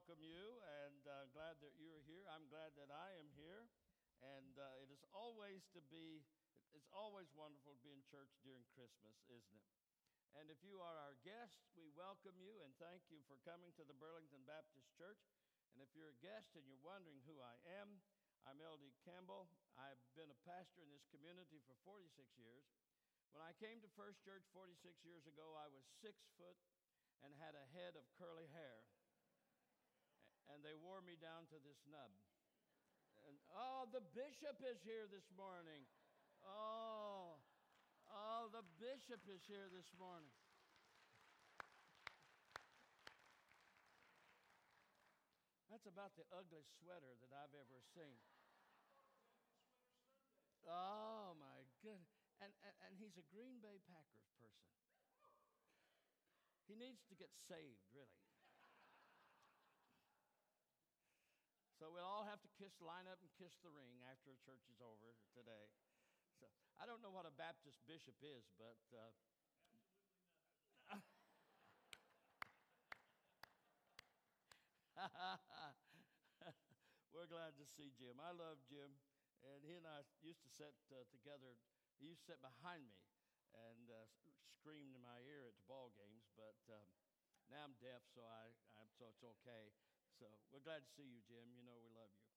welcome you, and glad that you're here. I'm glad that I am here, and it's always wonderful to be in church during Christmas, isn't it? And if you are our guest, we welcome you and thank you for coming to the Burlington Baptist Church. And if you're a guest and you're wondering who I am, I'm LD Campbell. I've been a pastor in this community for 46 years. When I came to First Church 46 years ago, I was 6 foot and had a head of curly hair. And they wore me down to this nub. And oh, the bishop is here this morning. Oh, the bishop is here this morning. That's about the ugliest sweater that I've ever seen. Oh, my goodness. And he's a Green Bay Packers person. He needs to get saved, really. So we'll all have to line up and kiss the ring after church is over today. So I don't know what a Baptist bishop is, but absolutely not. We're glad to see Jim. I love Jim, and he and I used to sit together. He used to sit behind me and screamed in my ear at the ball games. But now I'm deaf, so so it's okay. So we're glad to see you, Jim. You know we love you,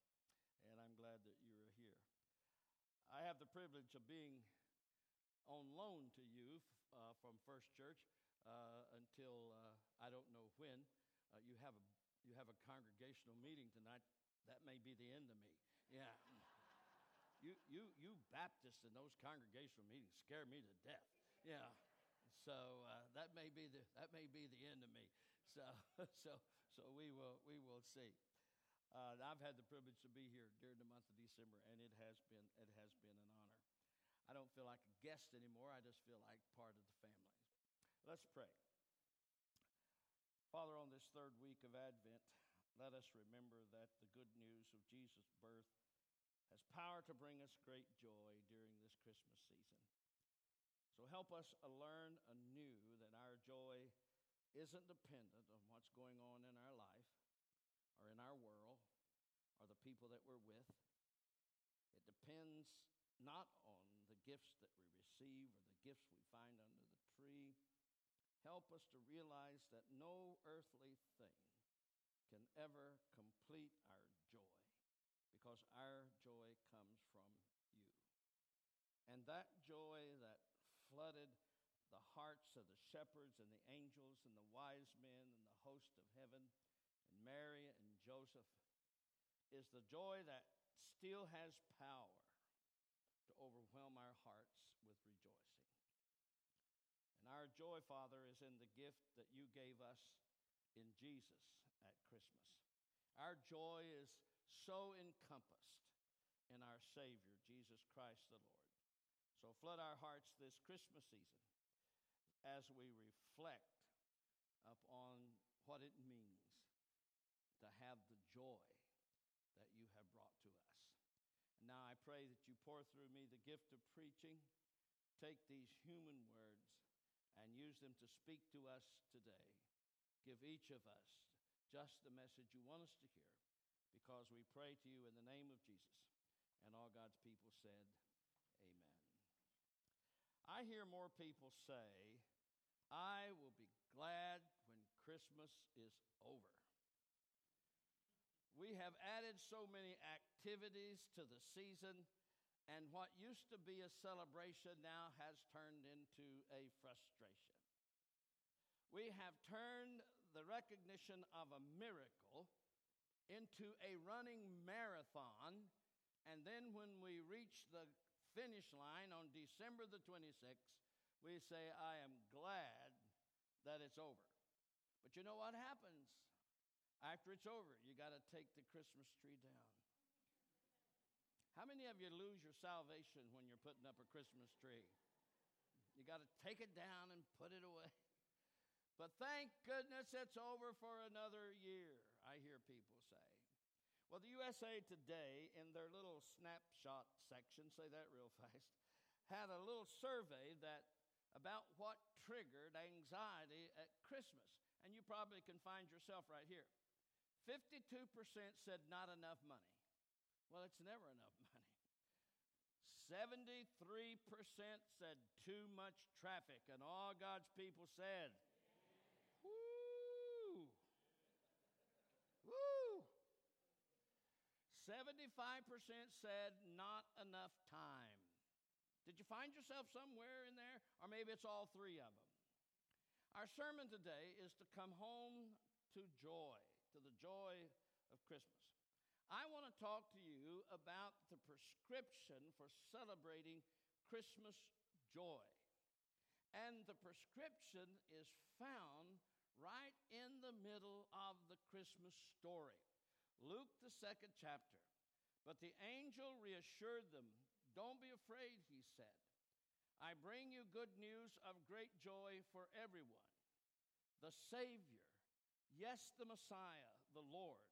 and I'm glad that you're here. I have the privilege of being on loan to you from First Church until I don't know when. You have a congregational meeting tonight. That may be the end of me. Yeah, you Baptists in those congregational meetings scare me to death. Yeah, so that may be the end of me. So we will see. I've had the privilege to be here during the month of December, and it has been an honor. I don't feel like a guest anymore. I just feel like part of the family. Let's pray. Father, on this third week of Advent, let us remember that the good news of Jesus' birth has power to bring us great joy during this Christmas season. So help us learn anew that our joy isn't dependent on what's going on in our life, or in our world, or the people that we're with. It depends not on the gifts that we receive or the gifts we find under the tree. Help us to realize that no earthly thing can ever complete our joy, because our joy comes from you. And that joy that flooded the hearts of the shepherds and the angels and the wise men and the host of heaven, and Mary and Joseph, is the joy that still has power to overwhelm our hearts with rejoicing. And our joy, Father, is in the gift that you gave us in Jesus at Christmas. Our joy is so encompassed in our Savior, Jesus Christ the Lord. So flood our hearts this Christmas season as we reflect upon what it means to have the joy that you have brought to us. And now I pray that you pour through me the gift of preaching. Take these human words and use them to speak to us today. Give each of us just the message you want us to hear, because we pray to you in the name of Jesus. And all God's people said, amen. I hear more people say, I will be glad when Christmas is over. We have added so many activities to the season, and what used to be a celebration now has turned into a frustration. We have turned the recognition of a miracle into a running marathon, and then when we reach the finish line on December the 26th, we say, I am glad that it's over. But you know what happens? After it's over, you got to take the Christmas tree down. How many of you lose your salvation when you're putting up a Christmas tree? You got to take it down and put it away. But thank goodness it's over for another year, I hear people say. Well, the USA Today, in their little snapshot section, say that real fast, had a little survey that about what triggered anxiety at Christmas. And you probably can find yourself right here. 52% said not enough money. Well, it's never enough money. 73% said too much traffic, and all God's people said, woo, woo. 75% said not enough time. Did you find yourself somewhere in there? Or maybe it's all three of them. Our sermon today is to come home to joy, to the joy of Christmas. I want to talk to you about the prescription for celebrating Christmas joy. And the prescription is found right in the middle of the Christmas story. Luke, the second chapter. But the angel reassured them. Don't be afraid, he said. I bring you good news of great joy for everyone. The Savior, yes, the Messiah, the Lord,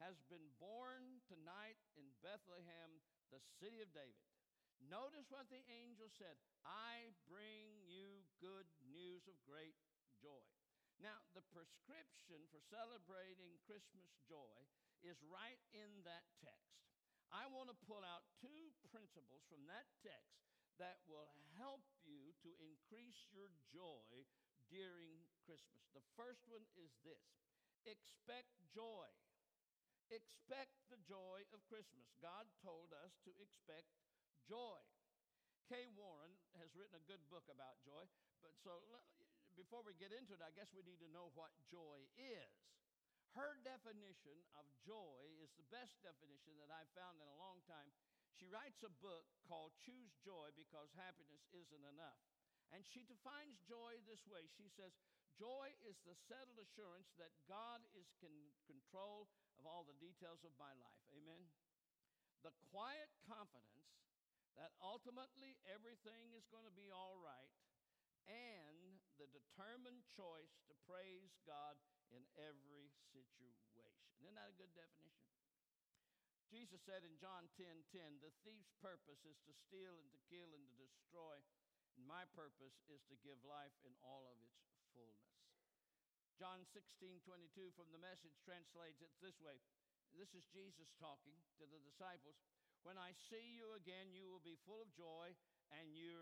has been born tonight in Bethlehem, the city of David. Notice what the angel said. I bring you good news of great joy. Now, the prescription for celebrating Christmas joy is right in that text. I want to pull out two principles from that text that will help you to increase your joy during Christmas. The first one is this. Expect joy. Expect the joy of Christmas. God told us to expect joy. Kay Warren has written a good book about joy. But so before we get into it, I guess we need to know what joy is. Her definition of joy is the best definition that I've found in a long time. She writes a book called Choose Joy Because Happiness Isn't Enough. And she defines joy this way. She says, joy is the settled assurance that God is in control of all the details of my life. Amen? The quiet confidence that ultimately everything is going to be all right, and the determined choice to praise God in every situation. Isn't that a good definition? Jesus said in John 10:10, the thief's purpose is to steal and to kill and to destroy. And my purpose is to give life in all of its fullness. John 16:22 from the Message translates it this way. This is Jesus talking to the disciples. When I see you again, you will be full of joy, and you'll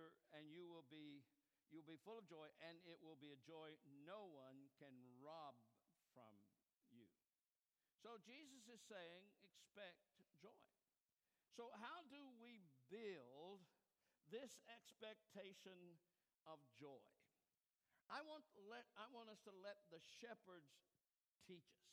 be full of joy, and it will be a joy no one can rob from you. So Jesus is saying, expect joy. So how do we build this expectation of joy? I want us to let the shepherds teach us.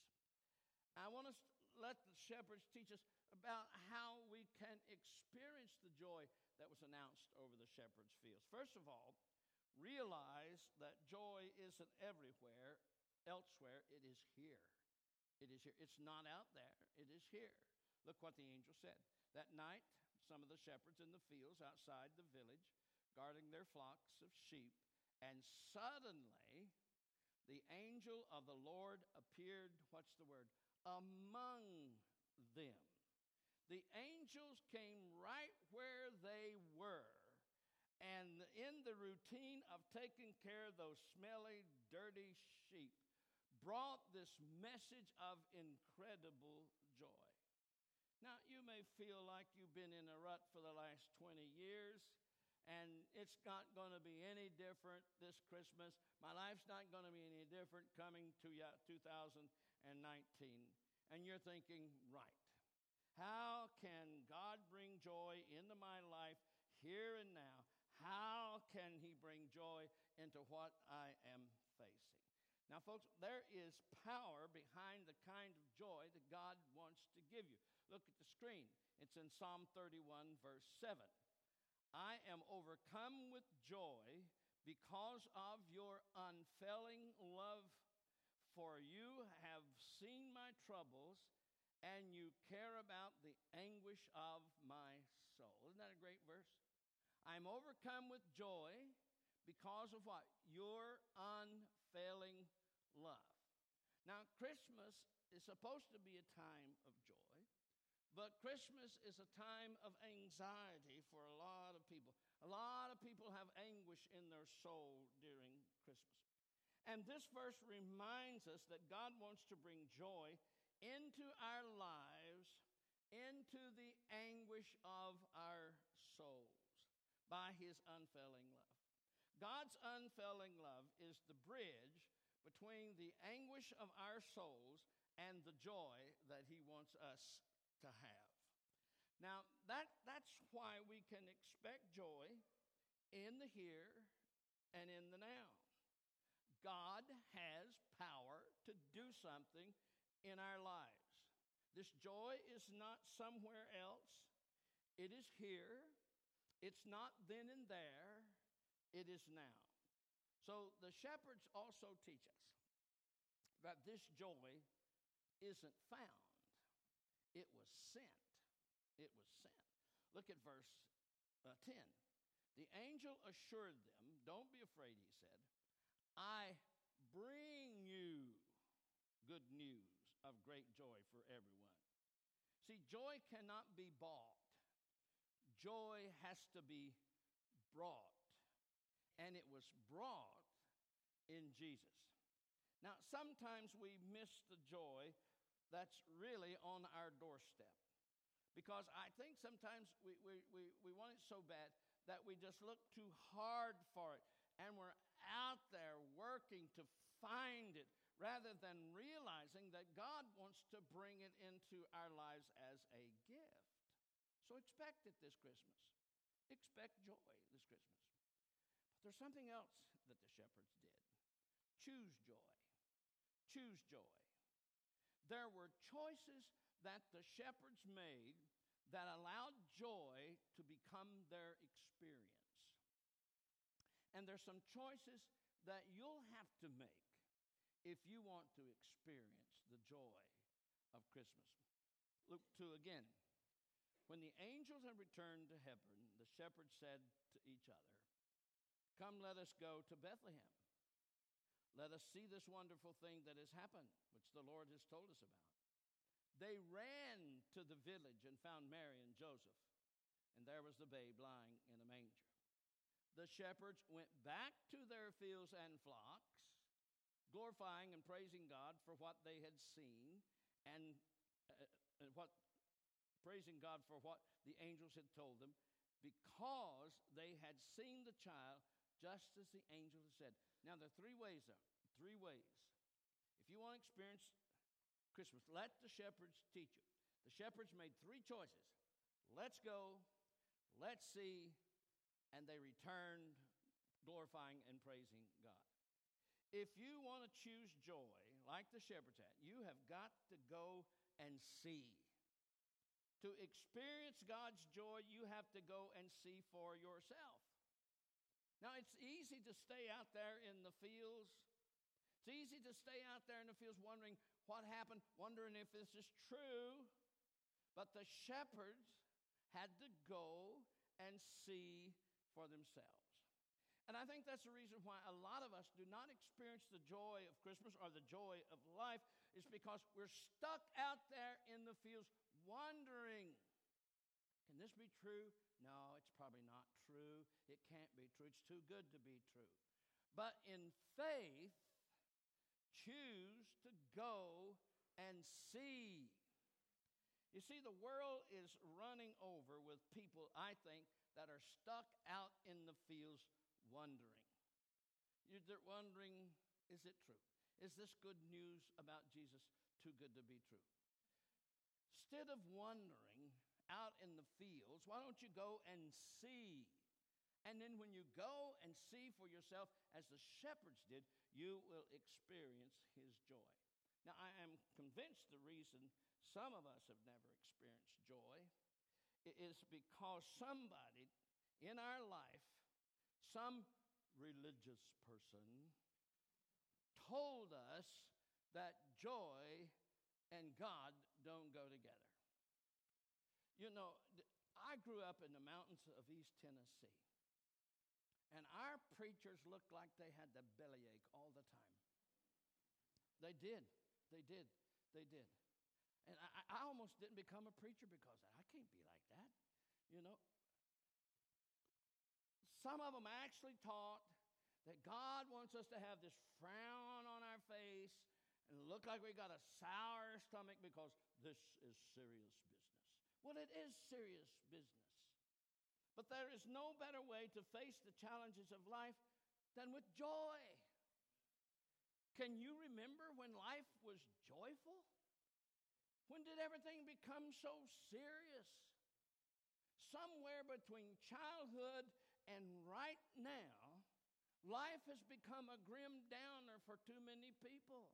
I want us to let the shepherds teach us about how we can experience the joy that was announced over the shepherds' fields. First of all, realize that joy isn't everywhere, elsewhere. It is here. It is here. It's not out there. It is here. Look what the angel said. That night, some of the shepherds in the fields outside the village, guarding their flocks of sheep, and suddenly the angel of the Lord appeared, what's the word? Among them. The angels came right where they were. And in the routine of taking care of those smelly, dirty sheep, brought this message of incredible joy. Now, you may feel like you've been in a rut for the last 20 years, and it's not going to be any different this Christmas. My life's not going to be any different coming to 2019. And you're thinking, right, how can God bring joy into my life here and now? How can he bring joy into what I am facing? Now, folks, there is power behind the kind of joy that God wants to give you. Look at the screen. It's in Psalm 31, verse 7. I am overcome with joy because of your unfailing love, for you have seen my troubles, and you care about the anguish of my soul. Isn't that a great verse? I'm overcome with joy because of what? Your unfailing love. Now, Christmas is supposed to be a time of joy, but Christmas is a time of anxiety for a lot of people. A lot of people have anguish in their soul during Christmas. And this verse reminds us that God wants to bring joy into our lives, into the anguish of our souls by his unfailing love. God's unfailing love is the bridge between the anguish of our souls and the joy that he wants us to have. Now, that's why we can expect joy in the here and in the now. God has power to do something in our lives. This joy is not somewhere else. It is here. It's not then and there. It is now. So the shepherds also teach us that this joy isn't found. It was sent. It was sent. Look at verse 10. The angel assured them, don't be afraid, he said, I bring you good news of great joy for everyone. See, joy cannot be bought. Joy has to be brought. And it was brought in Jesus. Now, sometimes we miss the joy that's really on our doorstep. Because I think sometimes we want it so bad that we just look too hard for it. And we're out there working to find it rather than realizing that God wants to bring it into our lives as a gift. So expect it this Christmas. Expect joy this Christmas. But there's something else that the shepherds did. Choose joy. Choose joy. There were choices that the shepherds made that allowed joy to become their experience. And there's some choices that you'll have to make if you want to experience the joy of Christmas. Luke 2 again. When the angels had returned to heaven, the shepherds said to each other, "Come, let us go to Bethlehem. Let us see this wonderful thing that has happened, which the Lord has told us about." They ran to the village and found Mary and Joseph, and there was the babe lying in a manger. The shepherds went back to their fields and flocks, glorifying and praising God for what they had seen, praising God for what the angels had told them, because they had seen the child just as the angel had said. Now, there are three ways. If you want to experience Christmas, let the shepherds teach you. The shepherds made three choices. Let's go, let's see, and they returned glorifying and praising God. If you want to choose joy, like the shepherds had, you have got to go and see. To experience God's joy, you have to go and see for yourself. Now, it's easy to stay out there in the fields. It's easy to stay out there in the fields wondering what happened, wondering if this is true. But the shepherds had to go and see for themselves. And I think that's the reason why a lot of us do not experience the joy of Christmas or the joy of life, is because we're stuck out there in the fields wondering, can this be true? No, it's probably not true. It can't be true. It's too good to be true. But in faith, choose to go and see. You see, the world is running over with people, I think, that are stuck out in the fields wondering. They're wondering, is it true? Is this good news about Jesus too good to be true? Instead of wondering out in the fields, why don't you go and see? And then when you go and see for yourself, as the shepherds did, you will experience his joy. Now, I am convinced the reason some of us have never experienced joy is because somebody in our life, some religious person, told us that joy and God don't go together. You know, I grew up in the mountains of East Tennessee, and our preachers looked like they had the bellyache all the time. They did. And I almost didn't become a preacher because of that. I can't be like that, you know. Some of them actually taught that God wants us to have this frown on our face and look like we got a sour stomach because this is serious business. Well, it is serious business. But there is no better way to face the challenges of life than with joy. Can you remember when life was joyful? When did everything become so serious? Somewhere between childhood and right now, life has become a grim downer for too many people.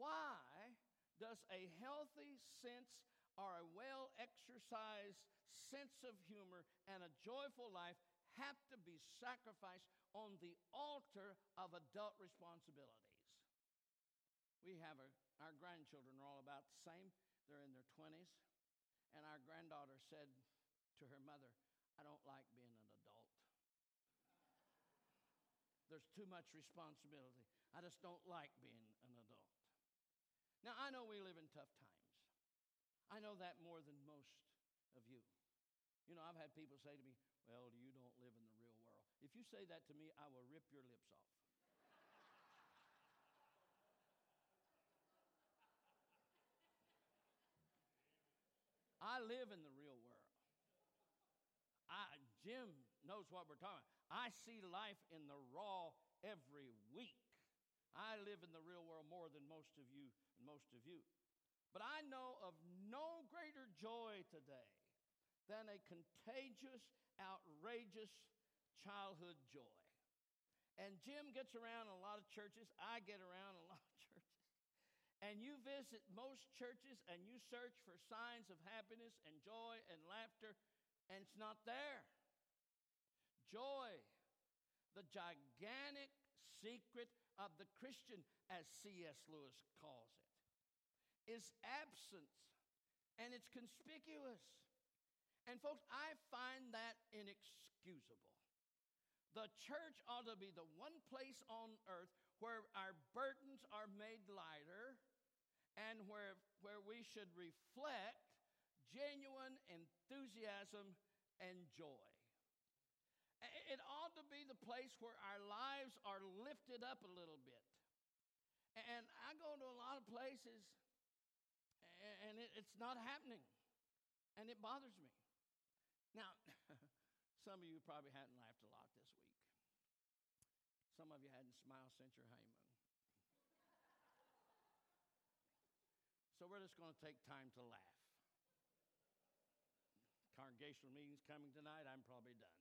Why does a healthy sense or a well-exercised sense of humor and a joyful life have to be sacrificed on the altar of adult responsibilities? We have our grandchildren are all about the same. They're in their 20s. And our granddaughter said to her mother, "I don't like being an adult. There's too much responsibility. I just don't like being an adult." Now, I know we live in tough times. I know that more than most of you. You know, I've had people say to me, "Well, you don't live in the real world." If you say that to me, I will rip your lips off. I live in the real world. Jim knows what we're talking about. I see life in the raw every week. I live in the real world more than most of you. But I know of no greater joy today than a contagious, outrageous childhood joy. And Jim gets around a lot of churches. I get around a lot of churches. And you visit most churches and you search for signs of happiness and joy and laughter, and it's not there. Joy, the gigantic secret of the Christian, as C.S. Lewis calls it, is absence, and it's conspicuous. And folks, I find that inexcusable. The church ought to be the one place on earth where our burdens are made lighter and where we should reflect genuine enthusiasm and joy. It ought to be the place where our lives are lifted up a little bit. And I go to a lot of places, and it's not happening, and it bothers me. Now, some of you probably hadn't laughed a lot this week. Some of you hadn't smiled since your honeymoon. So we're just going to take time to laugh. Congregational meeting's coming tonight. I'm probably done.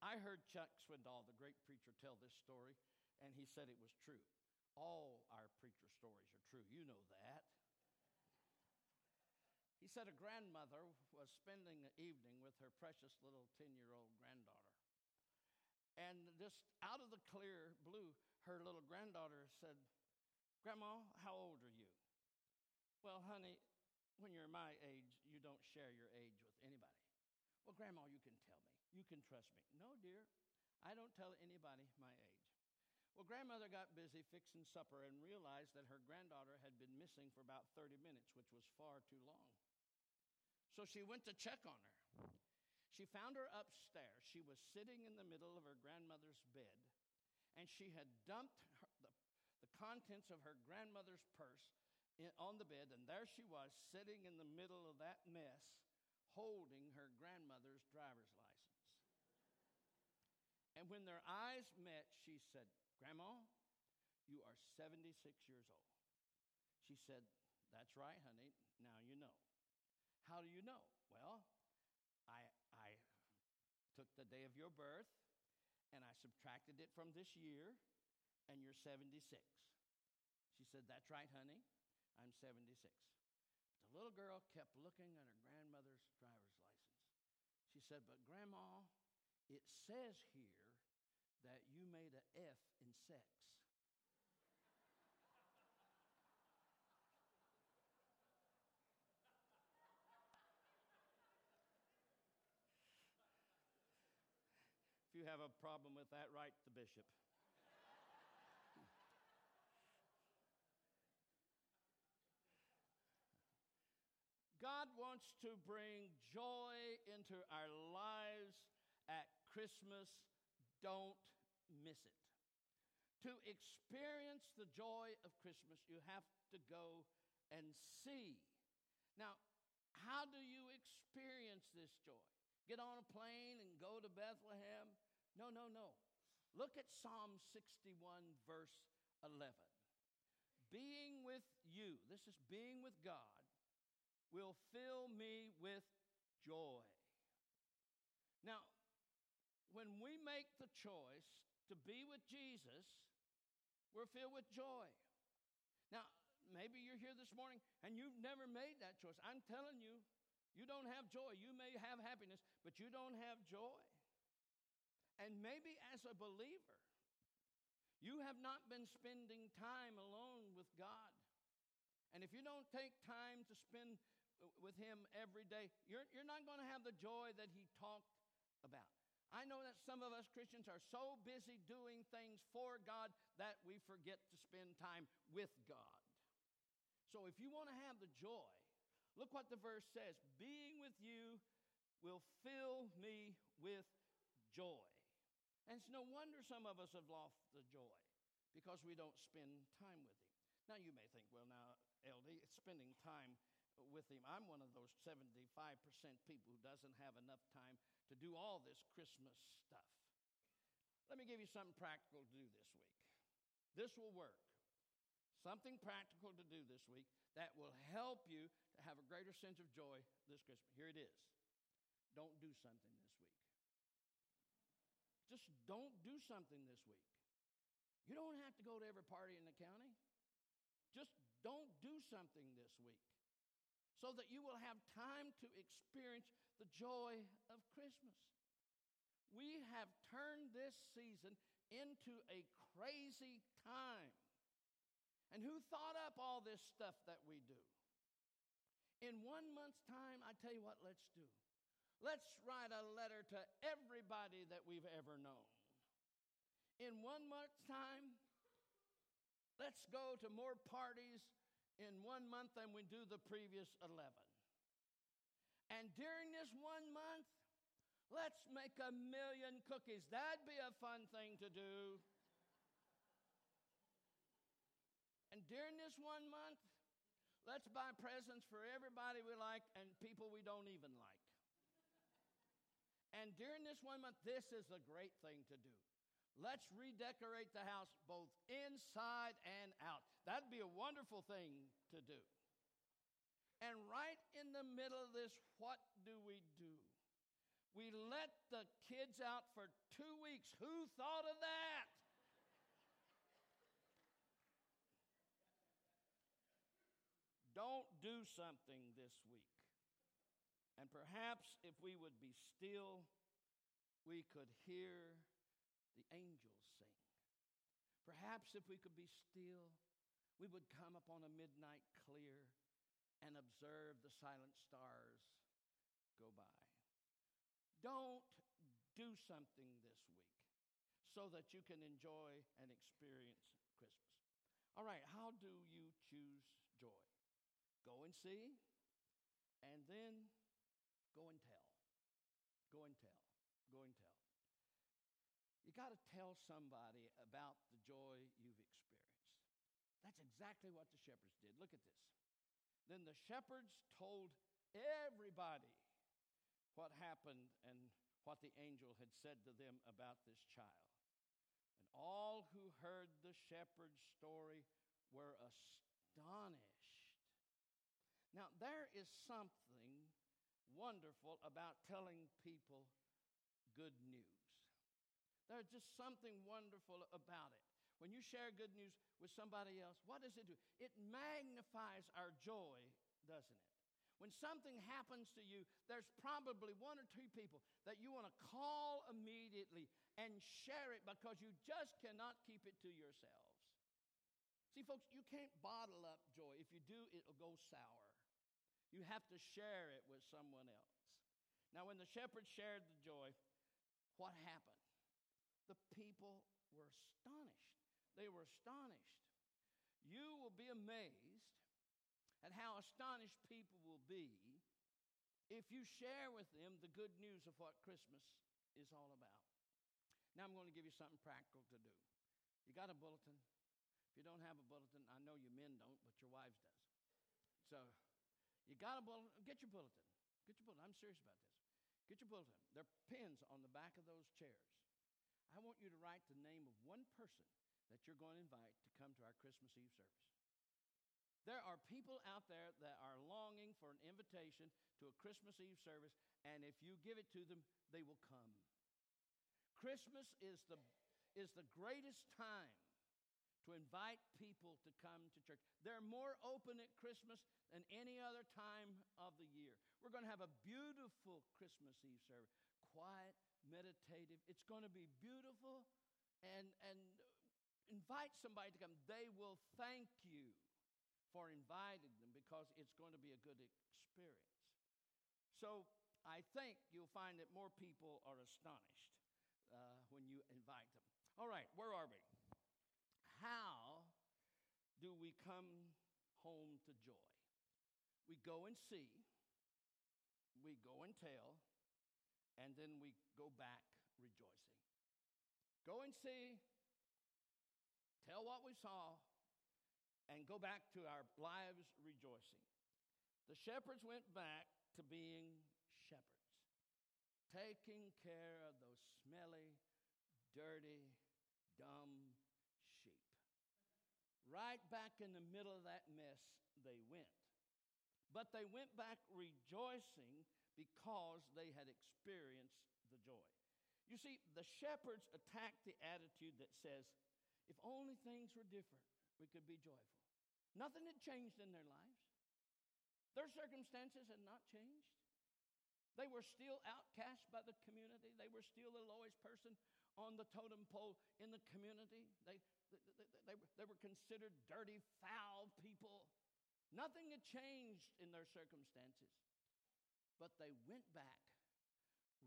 I heard Chuck Swindoll, the great preacher, tell this story, and he said it was true. All our preacher stories are true. You know that. He said a grandmother was spending the evening with her precious little 10-year-old granddaughter. And just out of the clear blue, her little granddaughter said, "Grandma, how old are you?" "Well, honey, when you're my age, you don't share your age with anybody." "Well, Grandma, you can tell me. You can trust me." "No, dear, I don't tell anybody my age." Well, grandmother got busy fixing supper and realized that her granddaughter had been missing for about 30 minutes, which was far too long. So she went to check on her. She found her upstairs. She was sitting in the middle of her grandmother's bed, and she had dumped the contents of her grandmother's purse on the bed, and there she was sitting in the middle of that mess, holding her grandmother's driver's license. And when their eyes met, she said, "Grandma, you are 76 years old." She said, "That's right, honey. Now you know." "How do you know?" "Well, I took the day of your birth, and I subtracted it from this year, and you're 76. She said, "That's right, honey. I'm 76. The little girl kept looking at her grandmother's driver's license. She said, "But Grandma, it says here that you made an F in sex." If you have a problem with that, write the bishop. God wants to bring joy into our lives at Christmas. Don't miss it. To experience the joy of Christmas, you have to go and see. Now, how do you experience this joy? Get on a plane and go to Bethlehem? No, no, no. Look at Psalm 61, verse 11. Being with you, this is being with God, will fill me with joy. Now, when we make the choice to be with Jesus, we're filled with joy. Now, maybe you're here this morning and you've never made that choice. I'm telling you, you don't have joy. You may have happiness, but you don't have joy. And maybe as a believer, you have not been spending time alone with God. And if you don't take time to spend with Him every day, you're not going to have the joy that He talked about. I know that some of us Christians are so busy doing things for God that we forget to spend time with God. So if you want to have the joy, look what the verse says. Being with you will fill me with joy. And it's no wonder some of us have lost the joy because we don't spend time with Him. Now you may think, well, now, LD, it's spending time with Him. I'm one of those 75% people who doesn't have enough time to do all this Christmas stuff. Let me give you something practical to do this week. This will work. Something practical to do this week that will help you to have a greater sense of joy this Christmas. Here it is. Don't do something this week. Just don't do something this week. You don't have to go to every party in the county. Just don't do something this week, so that you will have time to experience the joy of Christmas. We have turned this season into a crazy time. And who thought up all this stuff that we do? In 1 month's time, I tell you what, let's do. Let's write a letter to everybody that we've ever known. In 1 month's time, let's go to more parties in 1 month than we do the previous 11. And during this 1 month, let's make 1 million cookies. That'd be a fun thing to do. And during this 1 month, let's buy presents for everybody we like and people we don't even like. And during this 1 month, this is a great thing to do. Let's redecorate the house both inside and out. That'd be a wonderful thing to do. And right in the middle of this, what do? We let the kids out for 2 weeks. Who thought of that? Don't do something this week. And perhaps if we would be still, we could hear the angels sing. Perhaps if we could be still, we would come upon a midnight clear and observe the silent stars go by. Don't do something this week so that you can enjoy and experience Christmas. All right, how do you choose joy? Go and see, and then go and tell. Go and tell. Go and tell. You got to tell somebody about the joy you've experienced. That's exactly what the shepherds did. Look at this. Then the shepherds told everybody what happened and what the angel had said to them about this child. And all who heard the shepherd's story were astonished. Now, there is something wonderful about telling people good news. There's just something wonderful about it. When you share good news with somebody else, what does it do? It magnifies our joy, doesn't it? When something happens to you, there's probably 1 or 2 people that you want to call immediately and share it because you just cannot keep it to yourselves. See, folks, you can't bottle up joy. If you do, it'll go sour. You have to share it with someone else. Now, when the shepherds shared the joy, what happened? The people were astonished. They were astonished. You will be amazed at how astonished people will be if you share with them the good news of what Christmas is all about. Now I'm going to give you something practical to do. You got a bulletin? If you don't have a bulletin, I know you men don't, but your wives does. So you got a bulletin? Get your bulletin. Get your bulletin. I'm serious about this. Get your bulletin. There are pins on the back of those chairs. I want you to write the name of one person that you're going to invite to come to our Christmas Eve service. There are people out there that are longing for an invitation to a Christmas Eve service, and if you give it to them, they will come. Christmas is the greatest time to invite people to come to church. They're more open at Christmas than any other time of the year. We're going to have a beautiful Christmas Eve service, quiet, meditative. It's going to be beautiful, and invite somebody to come. They will thank you for inviting them because it's going to be a good experience. So I think you'll find that more people are astonished when you invite them. All right, where are we? How do we come home to joy? We go and see, we go and tell, and then we go back rejoicing. Go and see, tell what we saw, and go back to our lives rejoicing. The shepherds went back to being shepherds, taking care of those smelly, dirty, dumb sheep. Right back in the middle of that mess they went. But they went back rejoicing because they had experienced the joy. You see, the shepherds attacked the attitude that says, if only things were different, we could be joyful. Nothing had changed in their lives. Their circumstances had not changed. They were still outcast by the community. They were still the lowest person on the totem pole in the community. They were considered dirty, foul people. Nothing had changed in their circumstances. But they went back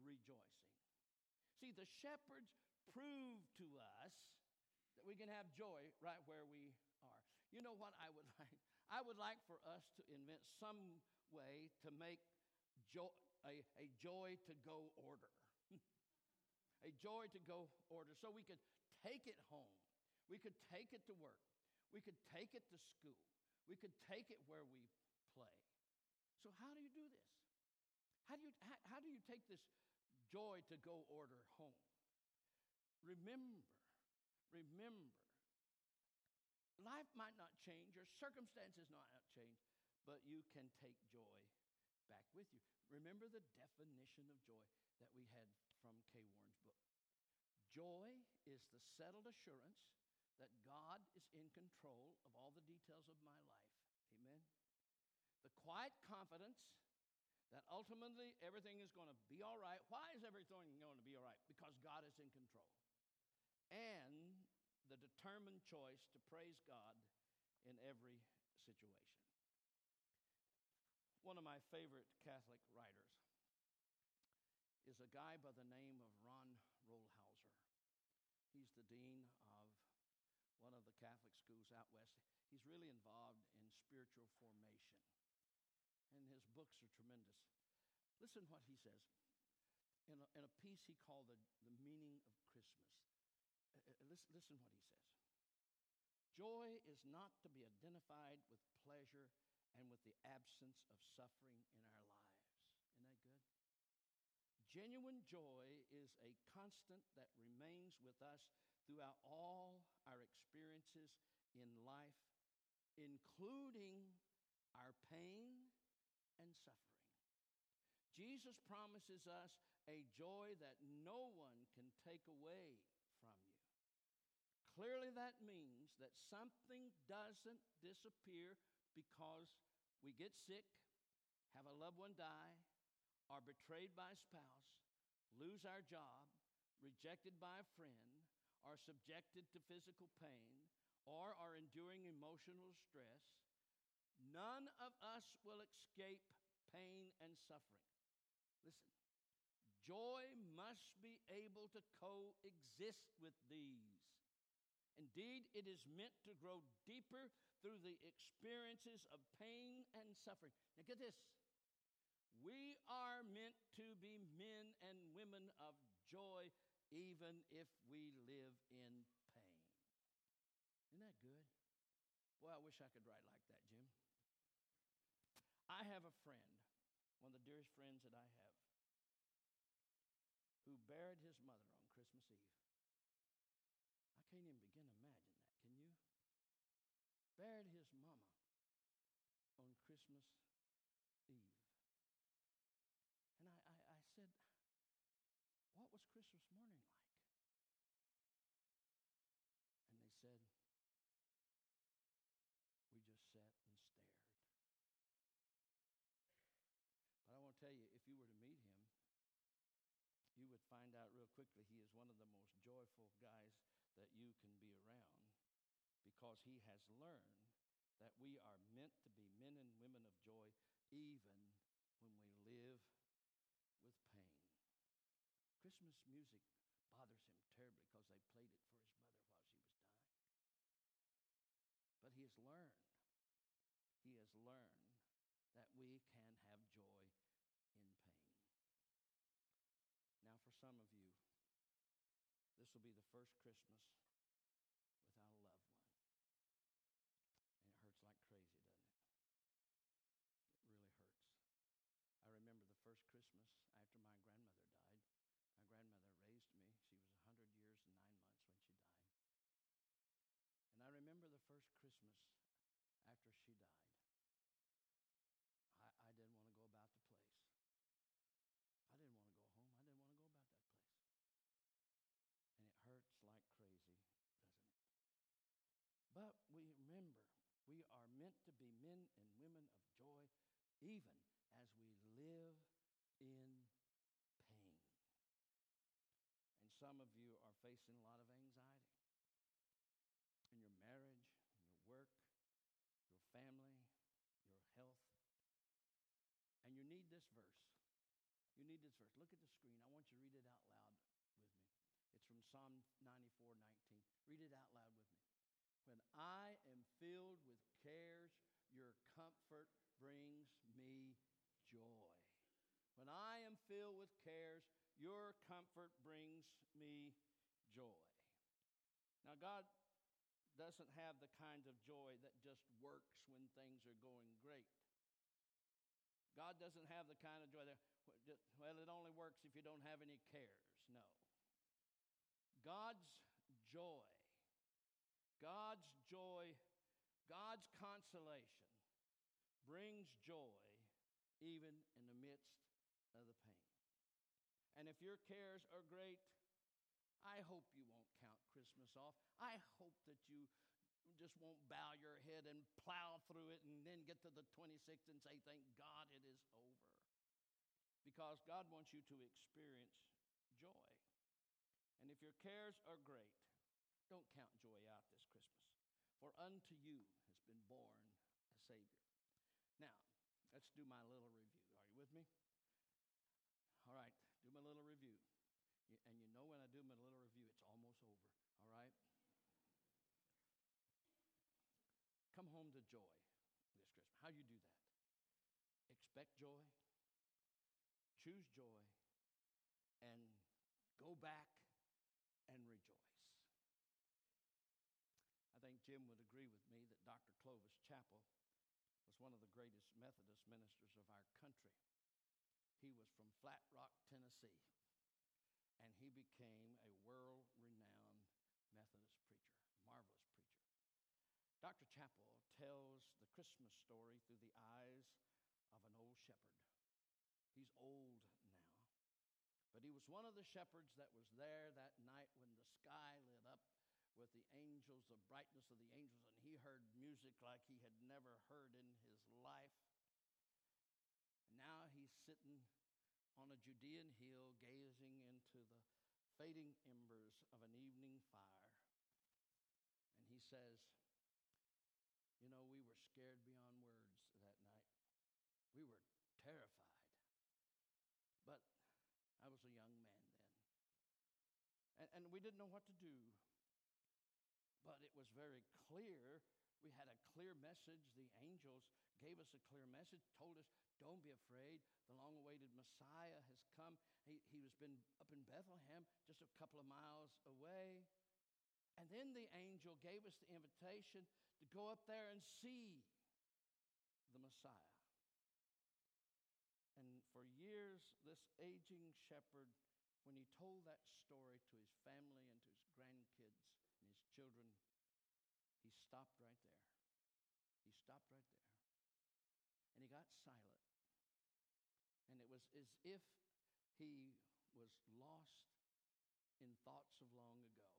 rejoicing. See, the shepherds proved to us that we can have joy right where we are. You know what I would like? I would like for us to invent some way to make joy, a joy-to-go order. A joy-to-go order. So we could take it home. We could take it to work. We could take it to school. We could take it where we play. So how do you do this? How do you take this joy-to-go order home? Remember, life might not change, your circumstances not change, but you can take joy back with you. Remember the definition of joy that we had from Kay Warren's book. Joy is the settled assurance that God is in control of all the details of my life. Amen? The quiet confidence that ultimately everything is going to be all right. Why is everything going to be all right? Because God is in control. And the determined choice to praise God in every situation. One of my favorite Catholic writers is a guy by the name of Ron Rollhauser. He's the dean of one of the Catholic schools out west. He's really involved in spiritual formation, and his books are tremendous. Listen to what he says in a piece he called The Meaning of Christmas. Listen what he says. Joy is not to be identified with pleasure and with the absence of suffering in our lives. Isn't that good? Genuine joy is a constant that remains with us throughout all our experiences in life, including our pain and suffering. Jesus promises us a joy that no one can take away from you. Clearly, that means that something doesn't disappear because we get sick, have a loved one die, are betrayed by a spouse, lose our job, rejected by a friend, are subjected to physical pain, or are enduring emotional stress. None of us will escape pain and suffering. Listen. Joy must be able to coexist with these. Indeed, it is meant to grow deeper through the experiences of pain and suffering. Now get this. We are meant to be men and women of joy even if we live in pain. good? Boy, I wish I could write like that, Jim. I have a friend, one of the dearest friends that I have, who buried his mother on Christmas Eve. I can't even begin to imagine that, can you? Buried his mama on Christmas Eve. And I said, what was Christmas morning like? And they said, we just sat and stared. But I want to tell you, if you were to meet him, you would find out real quickly he is one of the most joyful guys that you can be around, because he has learned that we are meant to be men and women of joy even when we live with pain. Christmas music bothers him terribly because they played it for his mother while she was dying. But he has learned. He has learned that we can have joy in pain. Now, for some of you, this will be the first Christmas without a loved one. And it hurts like crazy, doesn't it? It really hurts. I remember the first Christmas after my grandmother died. My grandmother raised me. She was 100 years and 9 months when she died. And I remember the first Christmas after she died. I didn't want to go about the place. I didn't want to go home. I didn't want to go about that place. And it hurts like crazy, doesn't it? But we remember, we are meant to be men and women of joy, even as we live in pain. And some of you are facing a lot of anxiety in your marriage, in your work, your family, your health. And you need this verse. You need this verse. Look at the screen. I want you to read it out loud with me. It's from Psalm 94:19. Read it out loud with me. When I am filled with cares, your comfort brings me joy. When I am filled with cares, your comfort brings me joy. Now, God doesn't have the kind of joy that just works when things are going great. God doesn't have the kind of joy that, well, it only works if you don't have any cares. No. God's joy, God's consolation brings joy even in the midst of the pain. And if your cares are great, I hope you won't count Christmas off. I hope that you just won't bow your head and plow through it and then get to the 26th and say, thank God it is over. Because God wants you to experience joy. And if your cares are great, don't count joy out this Christmas. For unto you has been born a Savior. Now, let's do my little review. Are you with me? All right, do my little review. And you know when I do my little review, it's almost over. All right? Come home to joy this Christmas. How do you do that? Expect joy. Choose joy. And go back and rejoice. I think Jim would agree with me that Dr. Clovis Chappell was one of the greatest Methodist ministers of our country. He was from Flat Rock, Tennessee, and he became a world-renowned Methodist preacher, marvelous preacher. Dr. Chappell tells the Christmas story through the eyes of an old shepherd. He's old now. But he was one of the shepherds that was there that night when the sky lit up with the angels, the brightness of the angels, and he heard music like he had never heard in his life. Now he's sitting on a Judean hill gazing into the fading embers of an evening fire. And he says, you know, we were scared beyond words that night. We were terrified. But I was a young man then, and we didn't know what to do, but it was very clear. We had a clear message. The angels gave us a clear message, told us, don't be afraid. The long-awaited Messiah has come. He was been up in Bethlehem, just a couple of miles away, And then the angel gave us the invitation to go up there and see the Messiah. And for years, this aging shepherd, when he told that story to his family and to his grandkids and his children, he stopped right there. He stopped right there. And he got silent. And it was as if he was lost in thoughts of long ago.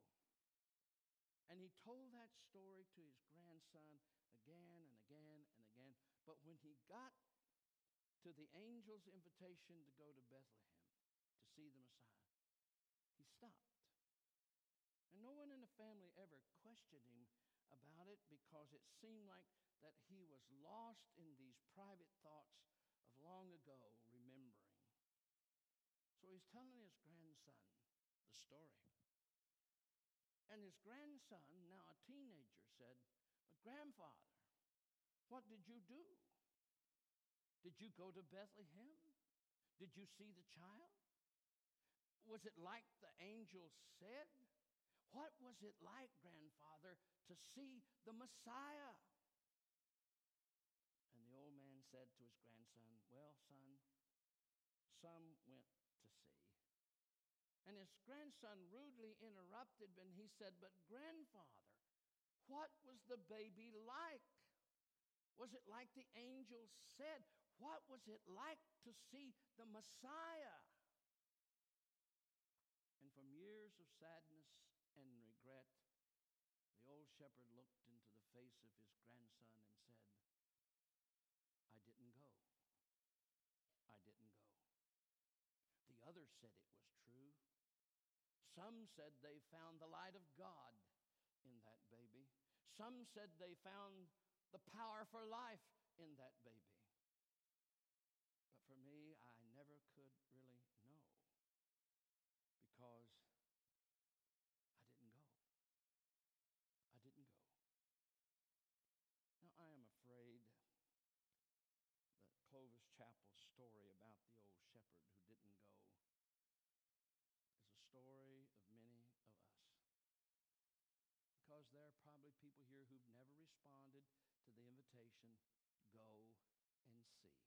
And he told that story to his grandson again and again and again. But when he got to the angel's invitation to go to Bethlehem to see the Messiah, he stopped. And no one in the family ever questioned him about it, because it seemed like that he was lost in these private thoughts of long ago remembering. So he's telling his grandson the story. And his grandson, now a teenager, said, "But grandfather, what did you do? Did you go to Bethlehem? Did you see the child? Was it like the angel said? What was it like, grandfather, to see the Messiah?" And the old man said to his grandson, "Well, son, some went to see." And his grandson rudely interrupted and he said, "But grandfather, what was the baby like? Was it like the angel said? What was it like to see the Messiah?" And from years of sadness and regret, the old shepherd looked into the face of his grandson and said, "I didn't go. I didn't go. The others said it was true. Some said they found the light of God in that baby. Some said they found the power for life in that baby. But for me, I never could really know, because I didn't go. I didn't go." Now, I am afraid the Clovis Chappell story about the old shepherd who didn't go is a story of many of us, because there are probably people here who've never responded to the invitation, "Go and see."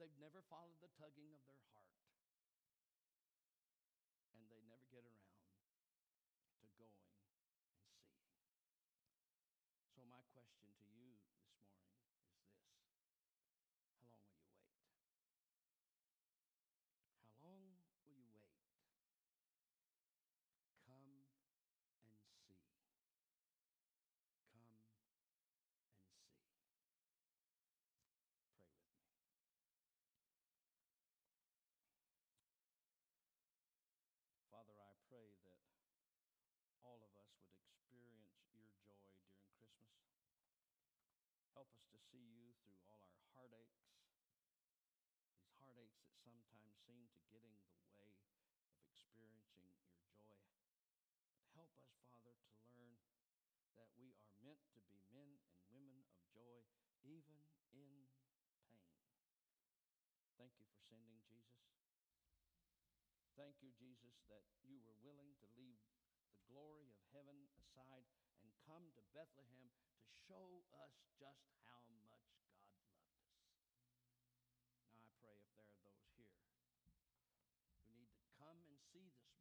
They've never followed the tugging of their heart, and they never get around to going and seeing. So my question to you this morning is this: how long will you wait? How long will you wait? Come and see. Come and see. Pray with me. Father, I pray that all of us would experience your joy during Christmas. Help us to see you through all our heartaches, these heartaches that sometimes seem to get in the way of experiencing your joy. But help us, Father, to learn that we are meant to be men and women of joy, even in pain. Thank you for sending Jesus. Thank you, Jesus, that you were willing to leave the glory of heaven aside and come to Bethlehem to show us just how much God loved us. Now I pray if there are those here who need to come and see this